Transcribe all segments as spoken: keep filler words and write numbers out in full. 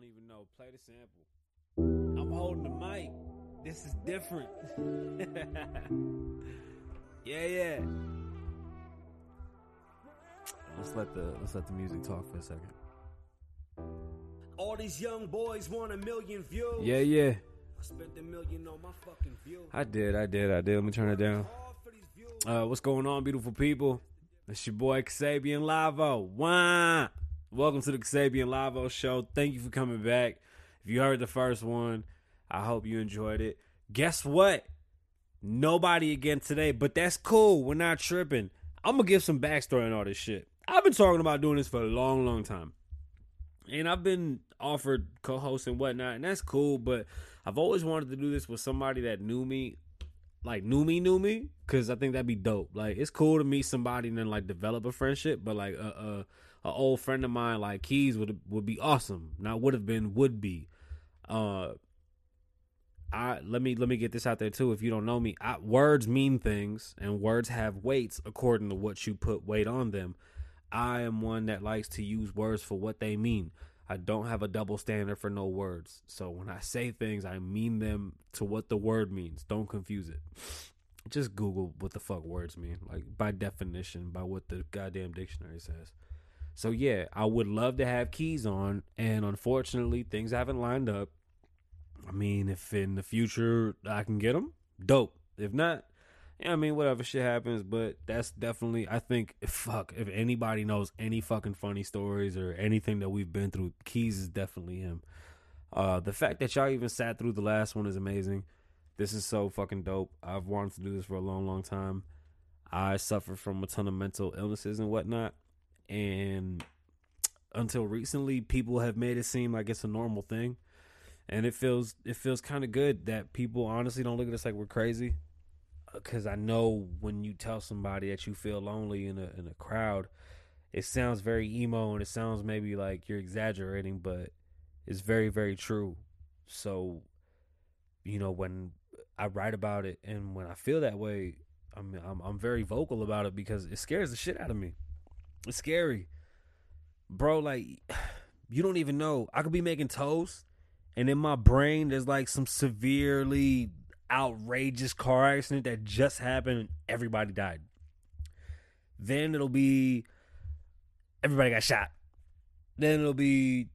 don't even know. Play the sample. I'm holding the mic. This is different. Yeah, yeah. Let's let the let's let the music talk for a second. All these young boys want a million views. Yeah, yeah. I spent a million on my fucking view. I did, I did, I did. Let me turn it down. Uh, what's going on, beautiful people? It's your boy Kasabian Lavo. Why? Welcome to the Kasabian Lavo Show. Thank you for coming back. If you heard the first one, I hope you enjoyed it. Guess what? Nobody again today, but that's cool. We're not tripping. I'm going to give some backstory on all this shit. I've been talking about doing this for a long, long time. And I've been offered co-hosts and whatnot, and that's cool, but I've always wanted to do this with somebody that knew me, like knew me, knew me, because I think that'd be dope. Like, it's cool to meet somebody and then, like, develop a friendship, but, like, a, a, a old friend of mine, like, Keys would would be awesome. Not would have been, would be. Uh, I let me let me get this out there, too. If you don't know me, I, words mean things, and words have weights according to what you put weight on them. I am one that likes to use words for what they mean. I don't have a double standard for no words. So when I say things, I mean them to what the word means. Don't confuse it. Just Google what the fuck words mean, like by definition, by what the goddamn dictionary says. So yeah, I would love to have Keys on, and unfortunately, things haven't lined up. I mean, if in the future I can get them, dope. If not, yeah, I mean, whatever, shit happens, but that's definitely, I think, fuck, if anybody knows any fucking funny stories or anything that we've been through, Keys is definitely him. Uh, the fact that y'all even sat through the last one is amazing. This is so fucking dope. I've wanted to do this for a long, long time. I suffer from a ton of mental illnesses and whatnot, and until recently, people have made it seem like it's a normal thing, and it feels, it feels kind of good that people honestly don't look at us like we're crazy. Because I know when you tell somebody that you feel lonely in a in a crowd, it sounds very emo and it sounds maybe like you're exaggerating, but it's very, very true. So, you know, when I write about it and when I feel that way, I'm I'm, I'm very vocal about it because it scares the shit out of me. It's scary. Bro, like, you don't even know. I could be making toast and in my brain there's like some severely outrageous car accident that just happened and everybody died. Then it'll be everybody got shot. Then it'll be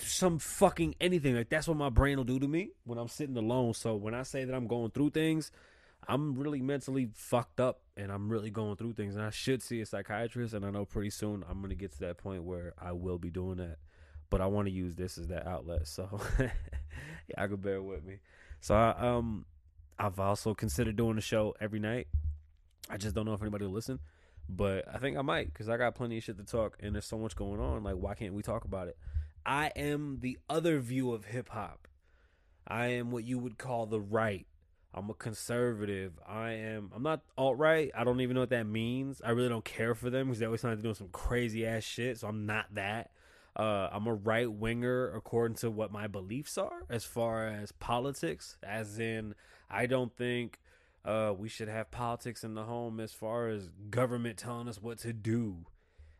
some fucking anything. Like, that's what my brain will do to me when I'm sitting alone. So when I say that I'm going through things, I'm really mentally fucked up and I'm really going through things, and I should see a psychiatrist, and I know pretty soon I'm going to get to that point where I will be doing that, but I want to use this as that outlet. So yeah, I could bear with me. So I, um, I've also considered doing the show every night. I just don't know if anybody will listen, but I think I might because I got plenty of shit to talk and there's so much going on. Like, why can't we talk about it? I am the other view of hip hop. I am what you would call the right. I'm a conservative. I am. I'm not alt-right. I don't even know what that means. I really don't care for them because they always sound like they're doing some crazy ass shit. So I'm not that. Uh, I'm a right winger according to what my beliefs are as far as politics, as in I don't think uh, we should have politics in the home as far as government telling us what to do.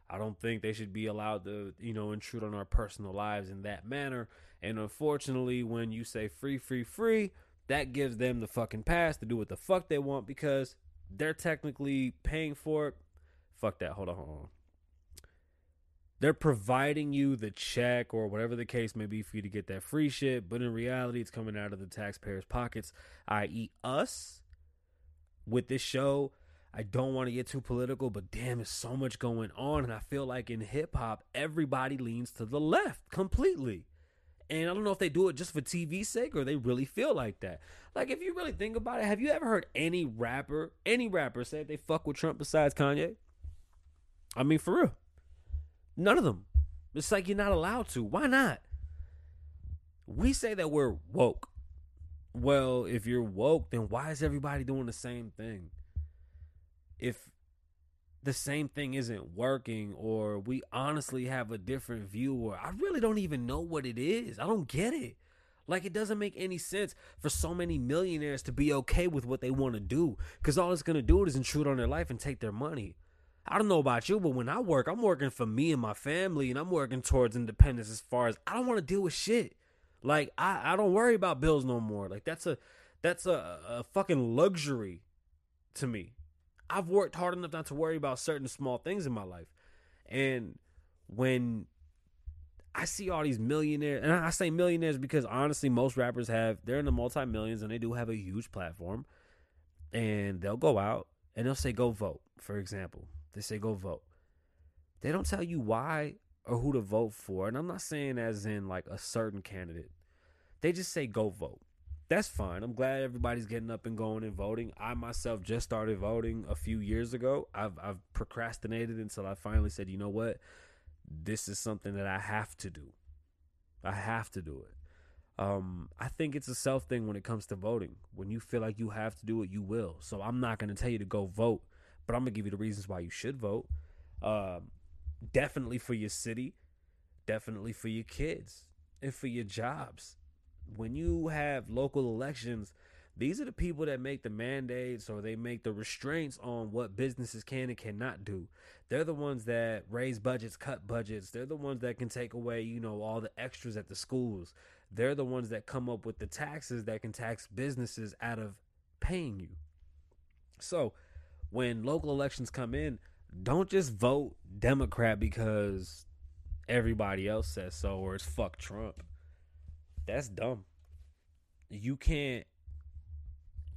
I don't think they should be allowed to, you know, intrude on our personal lives in that manner. And unfortunately, when you say free, free, free, that gives them the fucking pass to do what the fuck they want because they're technically paying for it. Fuck that. Hold on, hold on. They're providing you the check or whatever the case may be for you to get that free shit. But in reality, it's coming out of the taxpayers' pockets, that is us. With this show, I don't want to get too political, but damn, there's so much going on. And I feel like in hip hop, everybody leans to the left completely. And I don't know if they do it just for T V's sake or they really feel like that. Like, if you really think about it, have you ever heard any rapper, any rapper say they fuck with Trump besides Kanye? I mean, for real. None of them. It's like you're not allowed to. Why not? We say that we're woke. Well, if you're woke, then why is everybody doing the same thing? If the same thing isn't working, or we honestly have a different view, or I really don't even know what it is. I don't get it. Like, it doesn't make any sense for so many millionaires to be okay with what they want to do, because all it's going to do is intrude on their life and take their money. I don't know about you, but when I work, I'm working for me and my family, and I'm working towards independence as far as I don't want to deal with shit. Like, I, I don't worry about bills no more. Like, that's a that's a, a fucking luxury to me. I've worked hard enough not to worry about certain small things in my life. And when I see all these millionaires, and I say millionaires because honestly, most rappers have, they're in the multi-millions and they do have a huge platform, and they'll go out and they'll say, go vote. For example, they say, go vote. They don't tell you why or who to vote for. And I'm not saying as in like a certain candidate. They just say, go vote. That's fine. I'm glad everybody's getting up and going and voting. I myself just started voting a few years ago. I've, I've procrastinated until I finally said, you know what? This is something that I have to do. I have to do it. Um, I think it's a self thing when it comes to voting. When you feel like you have to do it, you will. So I'm not going to tell you to go vote, but I'm going to give you the reasons why you should vote. Uh, definitely for your city. Definitely for your kids and for your jobs. When you have local elections, these are the people that make the mandates or they make the restraints on what businesses can and cannot do. They're the ones that raise budgets, cut budgets. They're the ones that can take away, you know, all the extras at the schools. They're the ones that come up with the taxes that can tax businesses out of paying you. So when local elections come in, don't just vote Democrat because everybody else says so or it's fuck Trump. That's dumb. You can't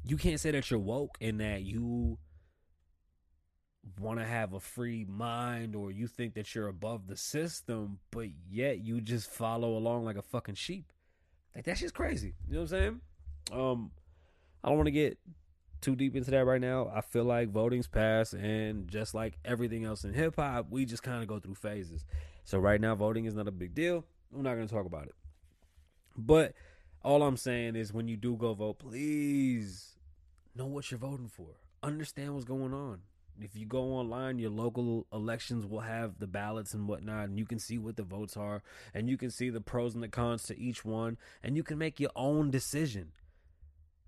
you can't say that you're woke and that you want to have a free mind or you think that you're above the system, but yet you just follow along like a fucking sheep. Like, that shit's crazy. You know what I'm saying? Um, I don't want to get too deep into that right now. I feel like voting's passed, and just like everything else in hip-hop, we just kind of go through phases. So right now, voting is not a big deal. We're not going to talk about it. But all I'm saying is when you do go vote, please know what you're voting for. Understand what's going on. If you go online, your local elections will have the ballots and whatnot, and you can see what the votes are, and you can see the pros and the cons to each one, and you can make your own decision.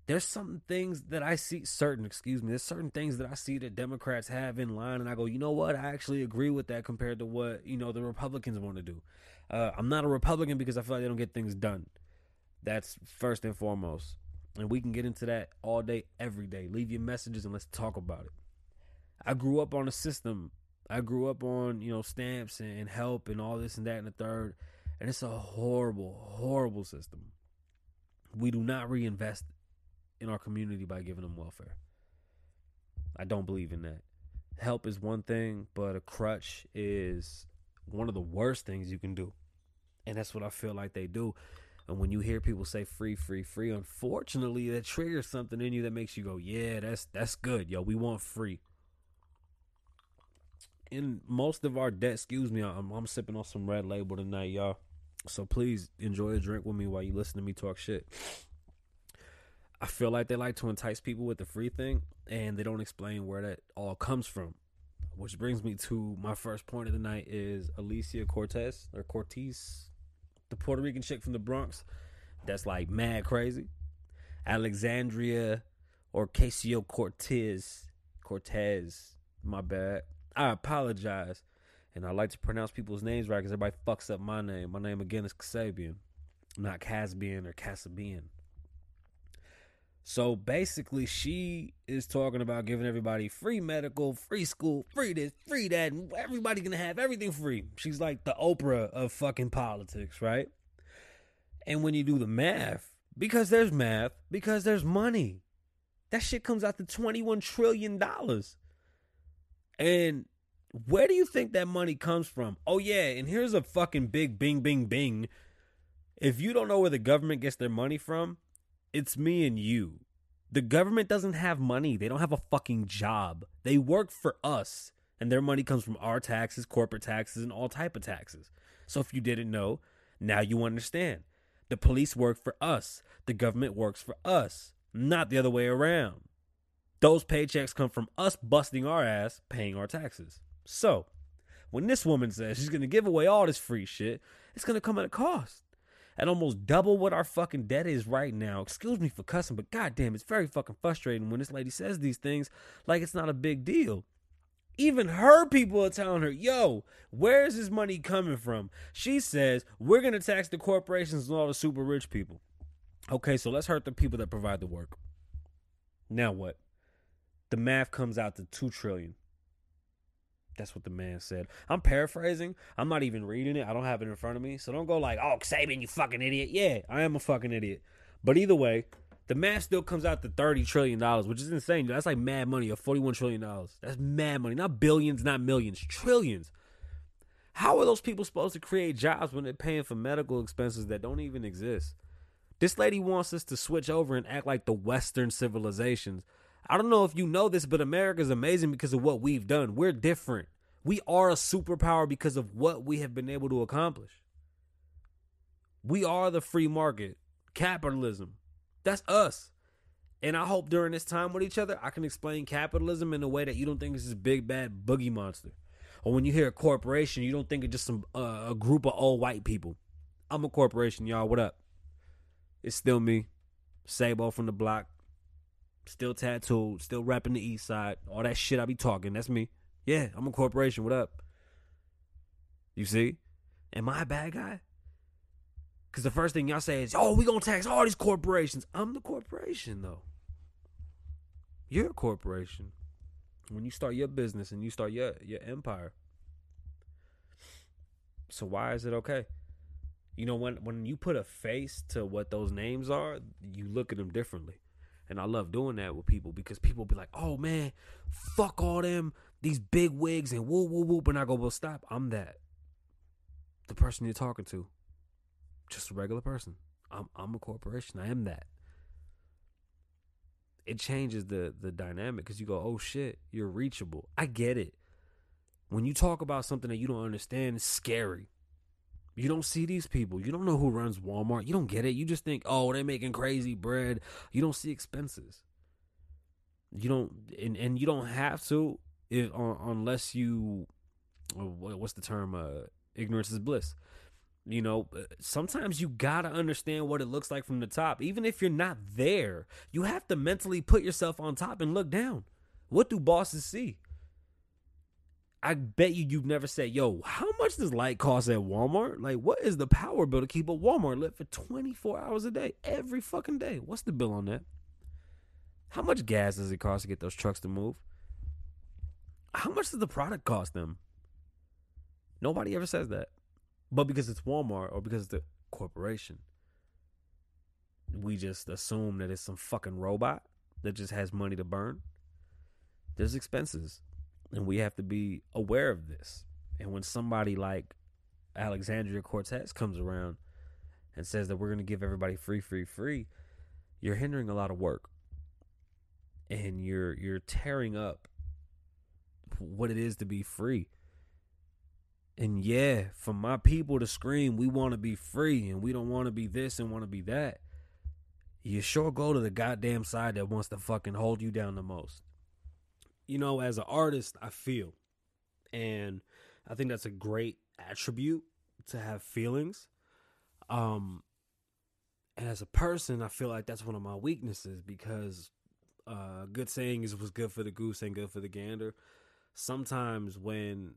There's some things that I see, certain, excuse me, there's certain things that I see that Democrats have in line, and I go, you know what, I actually agree with that compared to what, you know, the Republicans want to do. Uh, I'm not a Republican because I feel like they don't get things done. That's first and foremost. And we can get into that all day, every day. Leave your messages and let's talk about it. I grew up on a system. I grew up on, you know, stamps and help and all this and that and the third. And it's a horrible, horrible system. We do not reinvest in our community by giving them welfare. I don't believe in that. Help is one thing, but a crutch is one of the worst things you can do. And that's what I feel like they do. And when you hear people say free, free, free, unfortunately, that triggers something in you that makes you go, yeah, that's that's good. Yo, we want free. In most of our debt, excuse me, I'm, I'm sipping on some Red Label tonight, y'all. So please enjoy a drink with me while you listen to me talk shit. I feel like they like to entice people with the free thing, and they don't explain where that all comes from. Which brings me to my first point of the night is Alexandria Cortez, or Cortez, the Puerto Rican chick from the Bronx that's like mad crazy. Alexandria Ocasio-Cortez. Cortez, my bad. I apologize. And I like to pronounce people's names right because everybody fucks up my name. My name again is Kasabian, not Casbian or Kasabian. So basically, she is talking about giving everybody free medical, free school, free this, free that, and everybody gonna have everything free. She's like the Oprah of fucking politics, right? And when you do the math, because there's math, because there's money, that shit comes out to twenty-one trillion dollars. And where do you think that money comes from? Oh, yeah, and here's a fucking big bing, bing, bing. If you don't know where the government gets their money from, it's me and you. The government doesn't have money. They don't have a fucking job. They work for us, and their money comes from our taxes, corporate taxes, and all type of taxes. So if you didn't know, now you understand. The police work for us. The government works for us, not the other way around. Those paychecks come from us busting our ass, paying our taxes. So when this woman says she's going to give away all this free shit, it's going to come at a cost. At almost double what our fucking debt is right now. Excuse me for cussing, but goddamn, it's very fucking frustrating when this lady says these things like it's not a big deal. Even her people are telling her, yo, where is this money coming from? She says, we're going to tax the corporations and all the super rich people. Okay, so let's hurt the people that provide the work. Now what? The math comes out to two trillion dollars. That's what the man said. I'm paraphrasing. I'm not even reading it. I don't have it in front of me. So don't go like, oh, Saban, you fucking idiot. Yeah, I am a fucking idiot. But either way, the math still comes out to thirty trillion dollars, which is insane. That's like mad money, or forty-one trillion dollars. That's mad money. Not billions, not millions, trillions. How are those people supposed to create jobs when they're paying for medical expenses that don't even exist? This lady wants us to switch over and act like the Western civilizations. I don't know if you know this, but America is amazing because of what we've done. We're different. We are a superpower because of what we have been able to accomplish. We are the free market, capitalism. That's us. And I hope during this time with each other, I can explain capitalism in a way that you don't think it's this big, bad boogie monster. Or when you hear a corporation, you don't think it's just some uh, a group of old white people. I'm a corporation, y'all. What up? It's still me, Sabo from the block. Still tattooed, still rapping the east side. All that shit I be talking, that's me. Yeah, I'm a corporation, what up? You see? Am I a bad guy? Because the first thing y'all say is, oh, we gonna tax all these corporations. I'm the corporation, though. You're a corporation. When you start your business and you start your, your empire. So why is it okay? You know, when, when you put a face to what those names are, you look at them differently. And I love doing that with people because people be like, oh, man, fuck all them, these big wigs and whoop, whoop, whoop. And I go, well, stop. I'm that. The person you're talking to. Just a regular person. I'm I'm a corporation. I am that. It changes the, the dynamic because you go, oh, shit, you're reachable. I get it. When you talk about something that you don't understand, it's scary. You don't see these people. You don't know who runs Walmart. You don't get it. You just think, oh, they're making crazy bread. You don't see expenses. You don't, and, and you don't have to if, uh, unless you, what's the term? Uh, ignorance is bliss. You know, sometimes you got to understand what it looks like from the top. Even if you're not there, you have to mentally put yourself on top and look down. What do bosses see? I bet you you've never said, yo, how much does light cost at Walmart? Like, what is the power bill to keep a Walmart lit for twenty-four hours a day, every fucking day? What's the bill on that? How much gas does it cost to get those trucks to move? How much does the product cost them? Nobody ever says that. But because it's Walmart or because it's the corporation, we just assume that it's some fucking robot that just has money to burn. There's expenses, and we have to be aware of this. And when somebody like Alexandria Ocasio-Cortez comes around and says that we're going to give everybody free, free, free, you're hindering a lot of work, and you're you're tearing up what it is to be free. And yeah, for my people to scream, we want to be free and we don't want to be this and want to be that. You sure go to the goddamn side that wants to fucking hold you down the most. You know, as an artist, I feel. And I think that's a great attribute to have feelings. Um, and as a person, I feel like that's one of my weaknesses because uh, a good saying is what's good for the goose ain't good for the gander. Sometimes when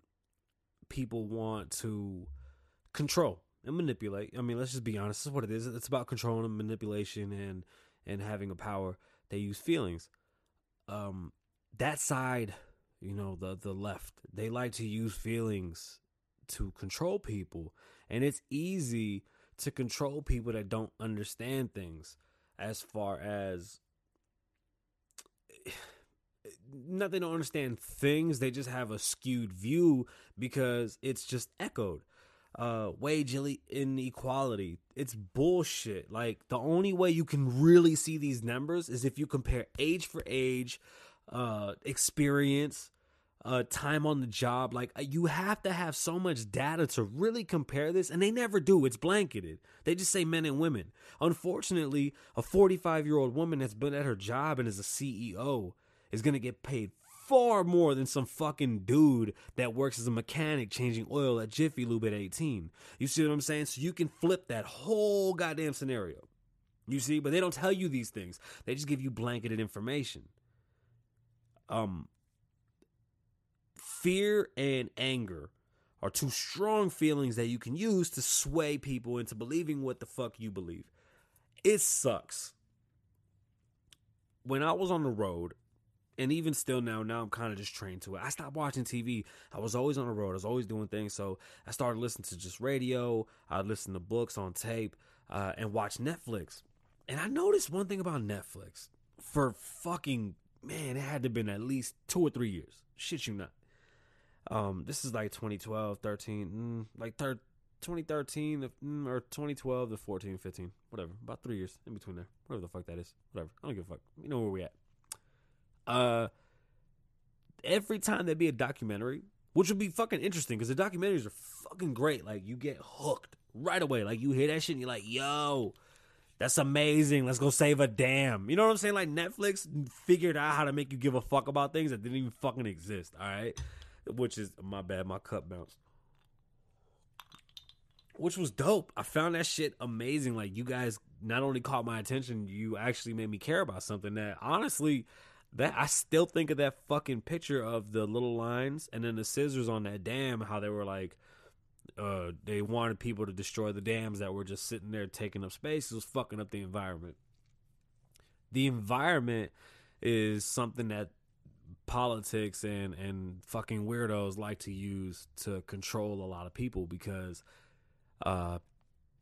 people want to control and manipulate. I mean, let's just be honest. This is what it is. It's about control and manipulation and, and having a power. They use feelings. Um, that side, you know, the, the left, they like to use feelings to control people. And it's easy to control people that don't understand things as far as not they don't understand things, they just have a skewed view because it's just echoed. Uh, wage inequality. It's bullshit. Like, the only way you can really see these numbers is if you compare age for age, uh, experience, uh, time on the job. Like, you have to have so much data to really compare this, and they never do. It's blanketed. They just say men and women. Unfortunately, a forty-five-year-old woman that's been at her job and is a C E O is going to get paid far more than some fucking dude that works as a mechanic changing oil at Jiffy Lube at eighteen. You see what I'm saying? So you can flip that whole goddamn scenario. You see? But they don't tell you these things. They just give you blanketed information. Um, Fear and anger are two strong feelings that you can use to sway people into believing what the fuck you believe. It sucks. When I was on the road, and even still now, now I'm kind of just trained to it. I stopped watching T V. I was always on the road. I was always doing things. So I started listening to just radio. I listened to books on tape uh, and watched Netflix. And I noticed one thing about Netflix for fucking, man, it had to have been at least two or three years. Shit you not. Um, this is like twenty twelve, thirteen, mm, like thir- twenty thirteen to, mm, or twenty twelve to fourteen, fifteen, whatever. About three years in between there. Whatever the fuck that is. Whatever. I don't give a fuck. You know where we at. Uh, every time there'd be a documentary, which would be fucking interesting because the documentaries are fucking great. Like, you get hooked right away. Like, you hear that shit and you're like, yo, that's amazing. Let's go save a dam. You know what I'm saying? Like, Netflix figured out how to make you give a fuck about things that didn't even fucking exist. All right. Which is, my bad, my cup bounced. Which was dope. I found that shit amazing. Like, you guys not only caught my attention, you actually made me care about something that, honestly, that I still think of that fucking picture of the little lines and then the scissors on that dam, how they were like, uh, they wanted people to destroy the dams that were just sitting there taking up space. It was fucking up the environment. The environment is something that politics and, and fucking weirdos like to use to control a lot of people because uh,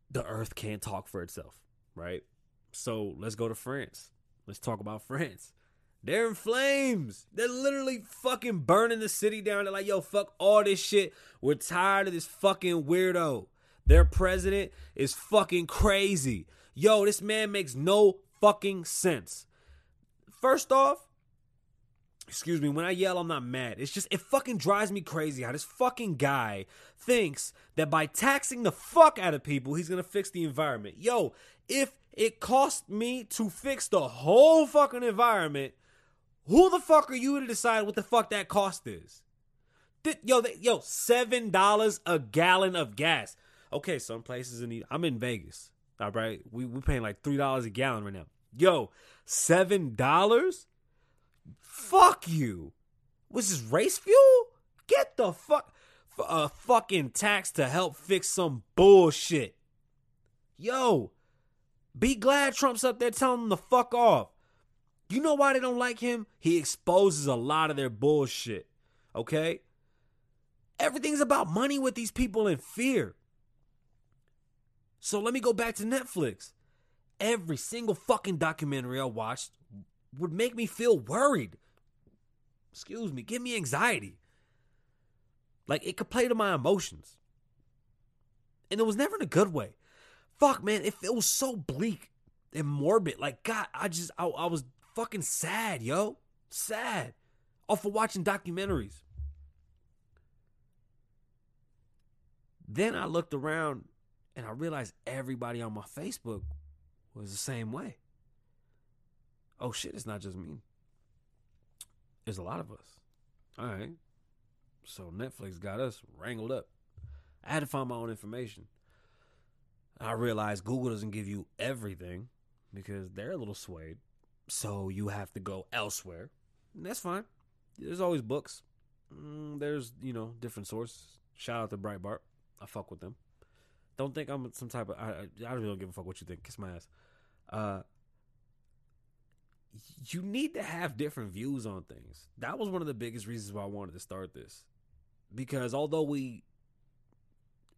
the earth can't talk for itself, right? So let's go to France. Let's talk about France. They're in flames. They're literally fucking burning the city down. They're like, yo, fuck all this shit. We're tired of this fucking weirdo. Their president is fucking crazy. Yo, this man makes no fucking sense. First off, excuse me, when I yell, I'm not mad. It's just, it fucking drives me crazy how this fucking guy thinks that by taxing the fuck out of people, he's gonna fix the environment. Yo, if it cost me to fix the whole fucking environment, who the fuck are you to decide what the fuck that cost is? Th- yo, they, yo, seven dollars a gallon of gas. Okay, some places in the, I'm in Vegas, all right? We, we're paying like three dollars a gallon right now. Yo, seven dollars? Fuck you. Was this race fuel? Get the fuck, f- a fucking tax to help fix some bullshit. Yo, be glad Trump's up there telling them to fuck off. You know why they don't like him? He exposes a lot of their bullshit, okay? Everything's about money with these people and fear. So let me go back to Netflix. Every single fucking documentary I watched would make me feel worried. Excuse me, give me anxiety. Like, it could play to my emotions. And it was never in a good way. Fuck, man, it, it was so bleak and morbid. Like, God, I just, I, I was fucking sad, yo. Sad. Off of watching documentaries. Then I looked around and I realized everybody on my Facebook was the same way. Oh, shit, it's not just me. There's a lot of us. All right. So Netflix got us wrangled up. I had to find my own information. I realized Google doesn't give you everything because they're a little swayed. So you have to go elsewhere. And that's fine. There's always books. Mm, there's, you know, different sources. Shout out to Breitbart. I fuck with them. Don't think I'm some type of... I, I really don't give a fuck what you think. Kiss my ass. Uh... You need to have different views on things. That was one of the biggest reasons why I wanted to start this. Because although we,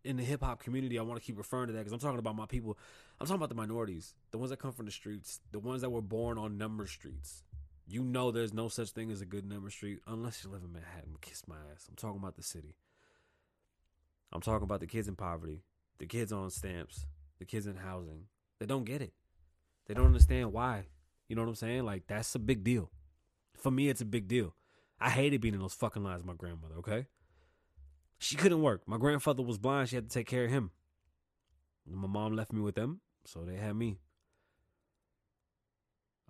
in the hip-hop community, I want to keep referring to that because I'm talking about my people. I'm talking about the minorities, the ones that come from the streets, the ones that were born on number streets. You know there's no such thing as a good number street unless you live in Manhattan. Kiss my ass. I'm talking about the city. I'm talking about the kids in poverty, the kids on stamps, the kids in housing. They don't get it. They don't understand why. You know what I'm saying? Like, that's a big deal. For me, it's a big deal. I hated being in those fucking lines with my grandmother, okay? She couldn't work. My grandfather was blind. She had to take care of him. And my mom left me with them, so they had me.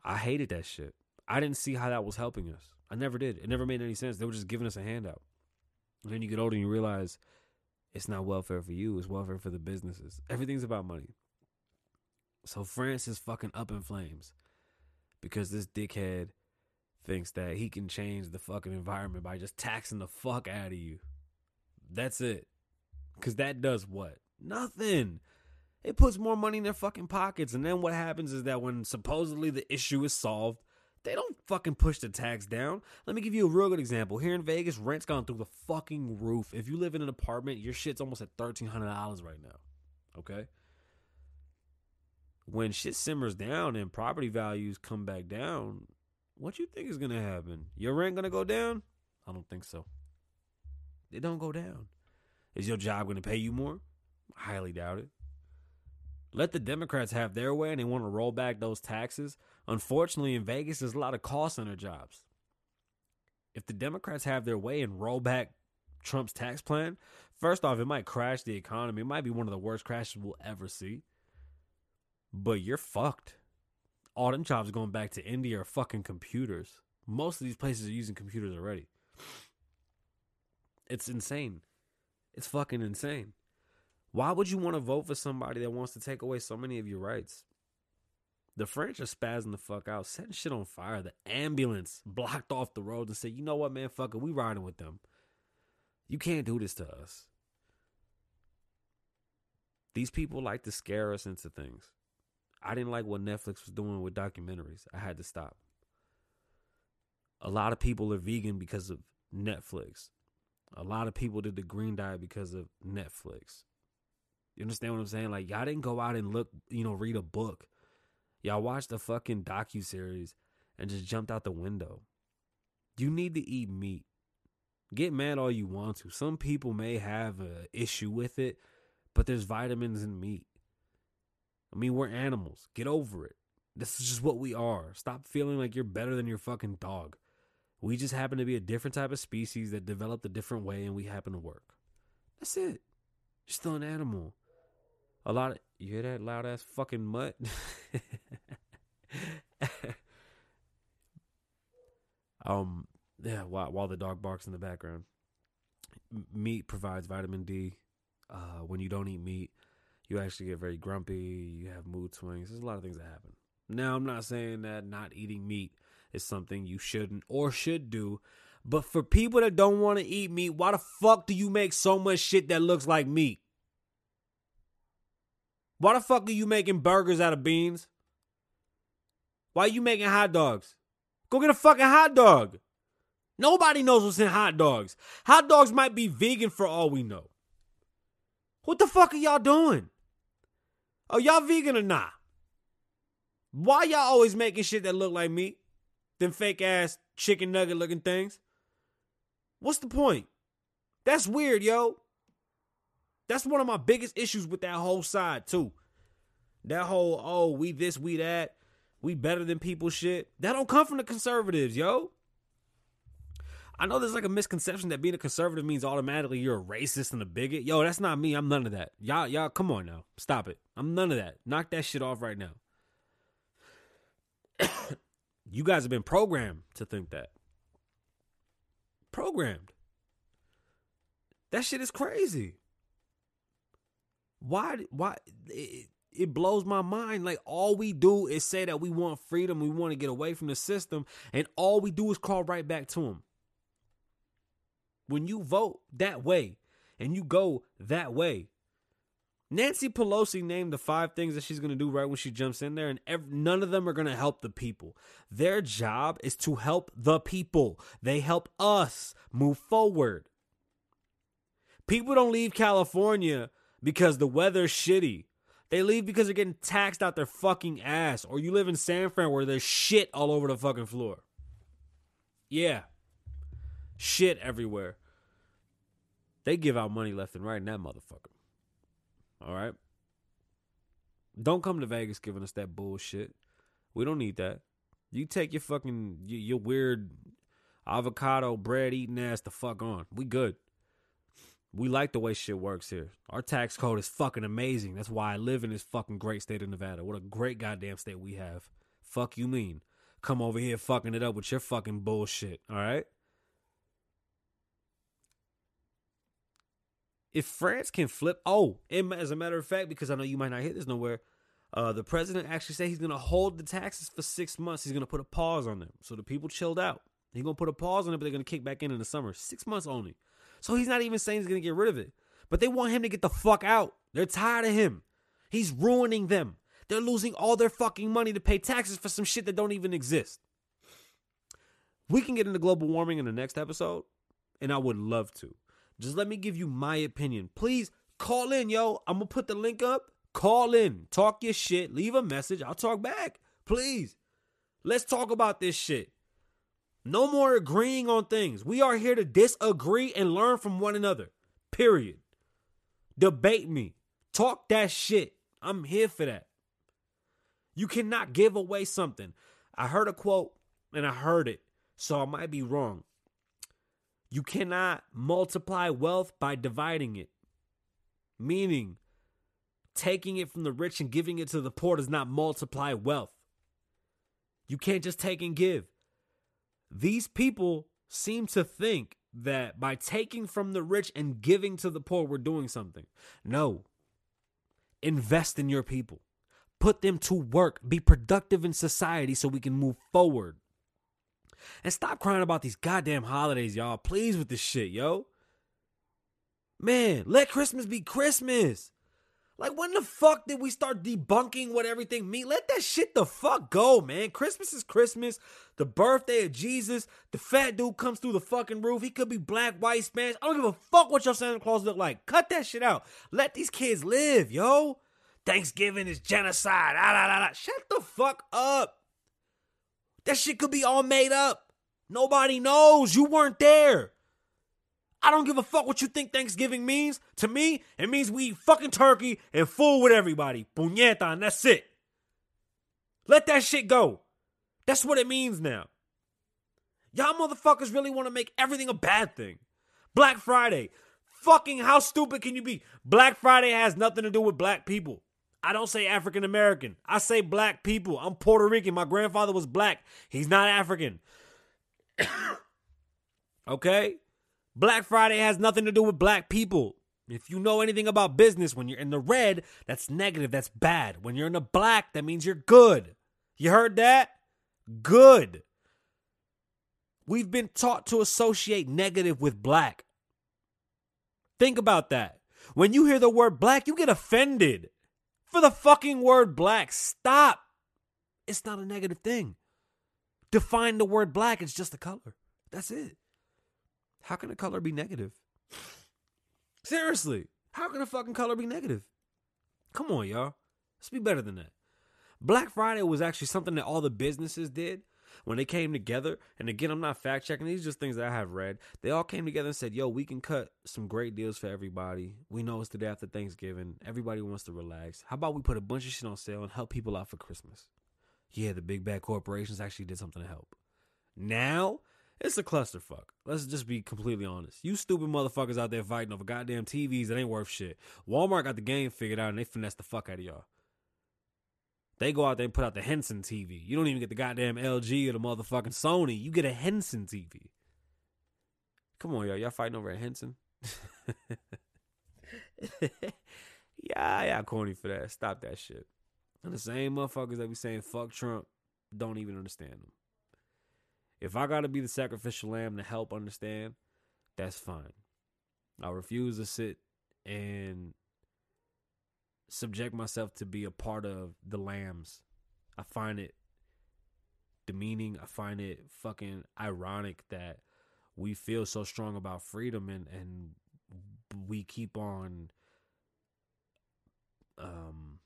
I hated that shit. I didn't see how that was helping us. I never did. It never made any sense. They were just giving us a handout. And then you get older and you realize it's not welfare for you. It's welfare for the businesses. Everything's about money. So France is fucking up in flames. Because this dickhead thinks that he can change the fucking environment by just taxing the fuck out of you. That's it. Because that does what? Nothing. It puts more money in their fucking pockets. And then what happens is that when supposedly the issue is solved, they don't fucking push the tax down. Let me give you a real good example. Here in Vegas, rent's gone through the fucking roof. If you live in an apartment, your shit's almost at thirteen hundred dollars right now. Okay? When shit simmers down and property values come back down, what you think is going to happen? Your rent going to go down? I don't think so. It don't go down. Is your job going to pay you more? I highly doubt it. Let the Democrats have their way and they want to roll back those taxes. Unfortunately, in Vegas, there's a lot of call center jobs. If the Democrats have their way and roll back Trump's tax plan, first off, it might crash the economy. It might be one of the worst crashes we'll ever see. But you're fucked. All them jobs going back to India are fucking computers. Most of these places are using computers already. It's insane. It's fucking insane. Why would you want to vote for somebody that wants to take away so many of your rights? The French are spazzing the fuck out, setting shit on fire. The ambulance blocked off the road and said, you know what, man, fuck it. We riding with them. You can't do this to us. These people like to scare us into things. I didn't like what Netflix was doing with documentaries. I had to stop. A lot of people are vegan because of Netflix. A lot of people did the green diet because of Netflix. You understand what I'm saying? Like, y'all didn't go out and look, you know, read a book. Y'all watched a fucking docuseries and just jumped out the window. You need to eat meat. Get mad all you want to. Some people may have an issue with it, but there's vitamins in meat. I mean, we're animals. Get over it. This is just what we are. Stop feeling like you're better than your fucking dog. We just happen to be a different type of species that developed a different way and we happen to work. That's it. You're still an animal. A lot of... You hear that loud ass fucking mutt? um, yeah, while, while the dog barks in the background. Meat provides vitamin D. Uh, when you don't eat meat, you actually get very grumpy. You have mood swings. There's a lot of things that happen. Now, I'm not saying that not eating meat is something you shouldn't or should do. But for people that don't want to eat meat, why the fuck do you make so much shit that looks like meat? Why the fuck are you making burgers out of beans? Why are you making hot dogs? Go get a fucking hot dog. Nobody knows what's in hot dogs. Hot dogs might be vegan for all we know. What the fuck are y'all doing? Are y'all vegan or not? Why y'all always making shit that look like meat? Them fake ass chicken nugget looking things? What's the point? That's weird, yo. That's one of my biggest issues with that whole side, too. That whole, oh, we this, we that, we better than people shit. That don't come from the conservatives, yo. I know there's like a misconception that being a conservative means automatically you're a racist and a bigot. Yo, that's not me. I'm none of that. Y'all, y'all, come on now. Stop it. I'm none of that. Knock that shit off right now. You guys have been programmed to think that. Programmed. That shit is crazy. Why? Why? It, it blows my mind. Like, all we do is say that we want freedom. We want to get away from the system. And all we do is crawl right back to them. When you vote that way and you go that way. Nancy Pelosi named the five things that she's going to do right when she jumps in there, and ev- none of them are going to help the people. Their job is to help the people. They help us move forward. People don't leave California because the weather's shitty. They leave because they're getting taxed out their fucking ass. Or you live in San Fran where there's shit all over the fucking floor. Yeah. Shit everywhere. They give out money left and right in that motherfucker. All right? Don't come to Vegas giving us that bullshit. We don't need that. You take your fucking, your weird avocado bread eating ass the fuck on. We good. We like the way shit works here. Our tax code is fucking amazing. That's why I live in this fucking great state of Nevada. What a great goddamn state we have. Fuck you mean. Come over here fucking it up with your fucking bullshit. All right? If France can flip, oh, and as a matter of fact, because I know you might not hear this nowhere, Uh, the president actually said he's going to hold the taxes for six months. He's going to put a pause on them. So the people chilled out. He's going to put a pause on it, but they're going to kick back in in the summer. Six months only. So he's not even saying he's going to get rid of it. But they want him to get the fuck out. They're tired of him. He's ruining them. They're losing all their fucking money to pay taxes for some shit that don't even exist. We can get into global warming in the next episode, and I would love to. Just let me give you my opinion. Please call in, yo. I'm going to put the link up. Call in. Talk your shit. Leave a message. I'll talk back. Please. Let's talk about this shit. No more agreeing on things. We are here to disagree and learn from one another. Period. Debate me. Talk that shit. I'm here for that. You cannot give away something. I heard a quote and I heard it, so I might be wrong. You cannot multiply wealth by dividing it. Meaning, taking it from the rich and giving it to the poor does not multiply wealth. You can't just take and give. These people seem to think that by taking from the rich and giving to the poor, we're doing something. No. Invest in your people. Put them to work. Be productive in society so we can move forward. And stop crying about these goddamn holidays, y'all. Please with this shit, yo. Man, let Christmas be Christmas. Like, when the fuck did we start debunking what everything means? Let that shit the fuck go, man. Christmas is Christmas. The birthday of Jesus. The fat dude comes through the fucking roof. He could be black, white, Spanish. I don't give a fuck what your Santa Claus look like. Cut that shit out. Let these kids live, yo. Thanksgiving is genocide. Ah, da, da, da. Shut the fuck up. That shit could be all made up. Nobody knows. You weren't there. I don't give a fuck what you think Thanksgiving means. To me, it means we eat fucking turkey and fool with everybody. Puñeta, and that's it. Let that shit go. That's what it means now. Y'all motherfuckers really want to make everything a bad thing. Black Friday. Fucking how stupid can you be? Black Friday has nothing to do with black people. I don't say African American. I say black people. I'm Puerto Rican. My grandfather was black. He's not African. Okay? Black Friday has nothing to do with black people. If you know anything about business, when you're in the red, that's negative. That's bad. When you're in the black, that means you're good. You heard that? Good. We've been taught to associate negative with black. Think about that. When you hear the word black, you get offended for the fucking word black. Stop. It's not a negative thing. Define the word black. It's just a color. That's it. How can a color be negative? Seriously, how can a fucking color be negative? Come on, y'all. Let's be better than that. Black Friday was actually something that all the businesses did when they came together. And again, I'm not fact checking. These are just things that I have read. They all came together and said, yo, we can cut some great deals for everybody. We know it's the day after Thanksgiving. Everybody wants to relax. How about we put a bunch of shit on sale and help people out for Christmas? Yeah, the big bad corporations actually did something to help. Now, it's a clusterfuck. Let's just be completely honest. You stupid motherfuckers out there fighting over goddamn T Vs that ain't worth shit. Walmart got the game figured out and they finesse the fuck out of y'all. They go out there and put out the Henson T V. You don't even get the goddamn L G or the motherfucking Sony. You get a Henson T V. Come on, y'all. Y'all fighting over a Henson? yeah, yeah, corny for that. Stop that shit. And the same motherfuckers that be saying fuck Trump don't even understand them. If I got to be the sacrificial lamb to help understand, that's fine. I refuse to sit and subject myself to be a part of the lambs. I find it demeaning. I find it fucking ironic that we feel so strong about freedom and, and we keep on, um,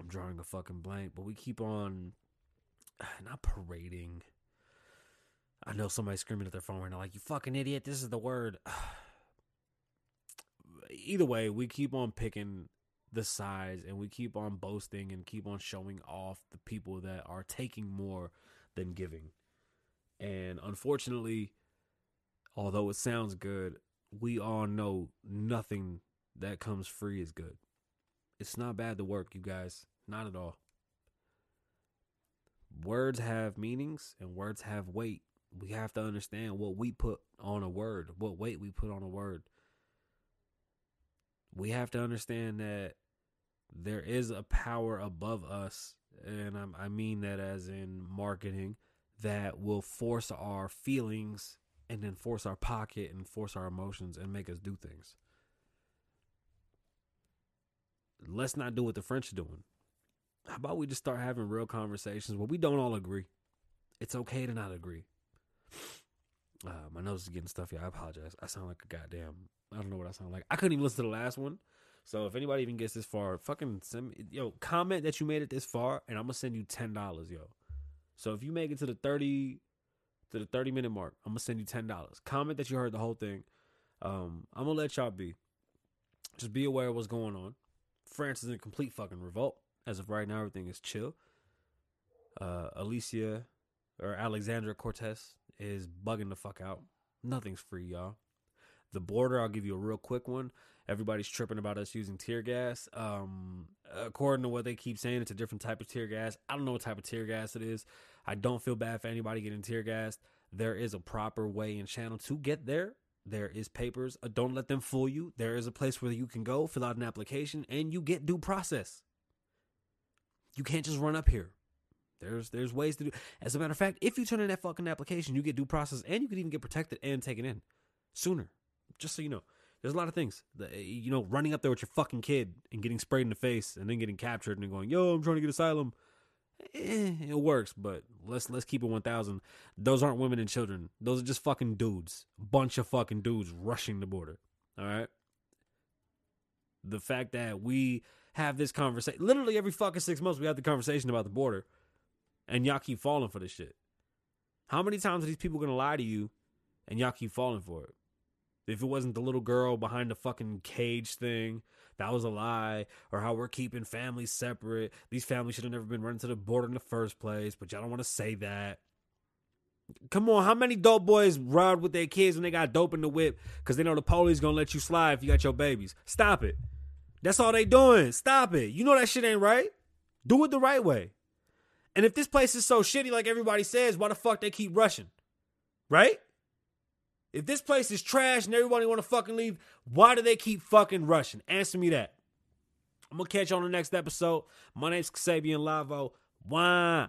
I'm drawing a fucking blank, but we keep on not parading. I know somebody's screaming at their phone right now, like, you fucking idiot, this is the word. Either way, we keep on picking the sides and we keep on boasting and keep on showing off the people that are taking more than giving. And unfortunately, although it sounds good, we all know nothing that comes free is good. It's not bad to work, you guys. Not at all. Words have meanings and words have weight. We have to understand what we put on a word, what weight we put on a word. We have to understand that there is a power above us, and I, I mean that as in marketing, that will force our feelings and then force our pocket and force our emotions and make us do things. Let's not do what the French are doing. How about we just start having real conversations where we don't all agree? It's okay to not agree. Uh, my nose is getting stuffy. I apologize. I sound like a goddamn... I don't know what I sound like. I couldn't even listen to the last one. So if anybody even gets this far, fucking send me... Yo, comment that you made it this far, and I'm going to send you ten dollars, yo. So if you make it to the thirty... To the thirty-minute mark, I'm going to send you ten dollars. Comment that you heard the whole thing. Um, I'm going to let y'all be. Just be aware of what's going on. France is in complete fucking revolt. As of right now, everything is chill. Uh, Alicia or Alexandria Cortez is bugging the fuck out. Nothing's free, y'all. The border, I'll give you a real quick one. Everybody's tripping about us using tear gas. Um, according to what they keep saying, it's a different type of tear gas. I don't know what type of tear gas it is. I don't feel bad for anybody getting tear gassed. There is a proper way and channel to get there. There is papers. Uh, don't let them fool you. There is a place where you can go, fill out an application, and you get due process. You can't just run up here. There's there's ways to do. As a matter of fact, if you turn in that fucking application, you get due process, and you could even get protected and taken in sooner. Just so you know, there's a lot of things. The, you know, running up there with your fucking kid and getting sprayed in the face and then getting captured and then going, yo, I'm trying to get asylum. Eh, it works, but let's let's keep it one thousand. Those aren't women and children. Those are just fucking dudes. Bunch of fucking dudes rushing the border. All right. The fact that we have this conversation, literally every fucking six months we have the conversation about the border, and y'all keep falling for this shit. How many times are these people going to lie to you and y'all keep falling for it? If it wasn't the little girl behind the fucking cage thing, that was a lie. Or how we're keeping families separate. These families should have never been running to the border in the first place, but y'all don't want to say that. Come on, how many dope boys ride with their kids when they got dope in the whip because they know the police going to let you slide if you got your babies? Stop it. That's all they doing. Stop it. You know that shit ain't right. Do it the right way. And if this place is so shitty like everybody says, why the fuck they keep rushing? Right? If this place is trash and everybody want to fucking leave, why do they keep fucking rushing? Answer me that. I'm going to catch you on the next episode. My name's Kasabian Lavo. Why?